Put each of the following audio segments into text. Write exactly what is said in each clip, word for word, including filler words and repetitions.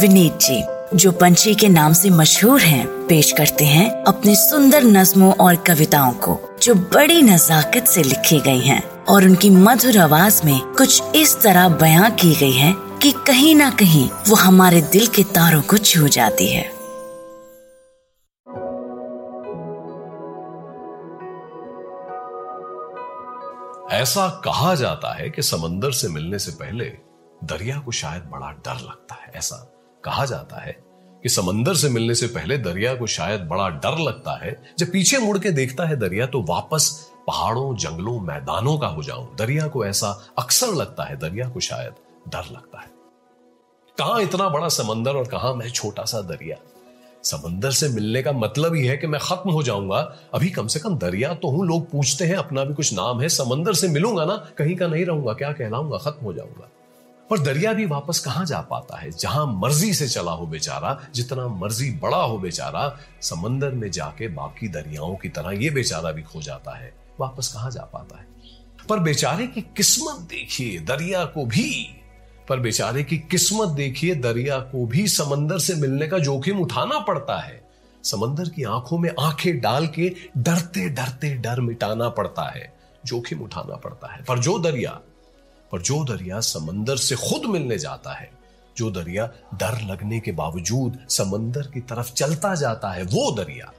विनीत जी, जो पंछी के नाम से मशहूर हैं, पेश करते हैं अपने सुंदर नज्मों और कविताओं को जो बड़ी नजाकत से लिखी गई हैं और उनकी मधुर आवाज में कुछ इस तरह बयां की गई है कि कहीं ना कहीं वो हमारे दिल के तारों को छू जाती है। ऐसा कहा जाता है कि समंदर से मिलने से पहले दरिया को शायद बड़ा डर लगता है। ऐसा कहा जाता है कि समंदर से मिलने से पहले दरिया को शायद बड़ा डर लगता है। जब पीछे मुड़ के देखता है दरिया तो वापस पहाड़ों, जंगलों, मैदानों का हो जाऊं। दरिया को ऐसा अक्सर लगता है, दरिया को शायद डर लगता है। कहां इतना बड़ा समंदर और कहां मैं छोटा सा दरिया। समंदर से मिलने का मतलब ही है कि मैं खत्म हो जाऊंगा। अभी कम से कम दरिया तो हूं, लोग पूछते हैं अपना भी कुछ नाम है। समंदर से मिलूंगा ना, कहीं का नहीं रहूंगा, क्या कहलाऊंगा, खत्म हो जाऊंगा। पर दरिया भी वापस कहां जा पाता है। जहां मर्जी से चला हो बेचारा, जितना मर्जी बड़ा हो बेचारा, समंदर में जाके बाकी दरियाओं की तरह ये बेचारा भी खो जाता है, वापस कहां जा पाता है। पर बेचारे की किस्मत देखिए दरिया को भी पर बेचारे की किस्मत देखिए दरिया को भी समंदर से मिलने का जोखिम उठाना पड़ता है। समंदर की आंखों में आंखें डाल के डरते डरते डर मिटाना पड़ता है, जोखिम उठाना पड़ता है। पर जो दरिया पर जो दरिया समंदर से खुद मिलने जाता है, जो दरिया डर लगने के बावजूद समंदर की तरफ चलता जाता है, वो दरिया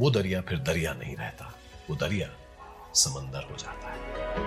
वो दरिया फिर दरिया नहीं रहता, वो दरिया समंदर हो जाता है।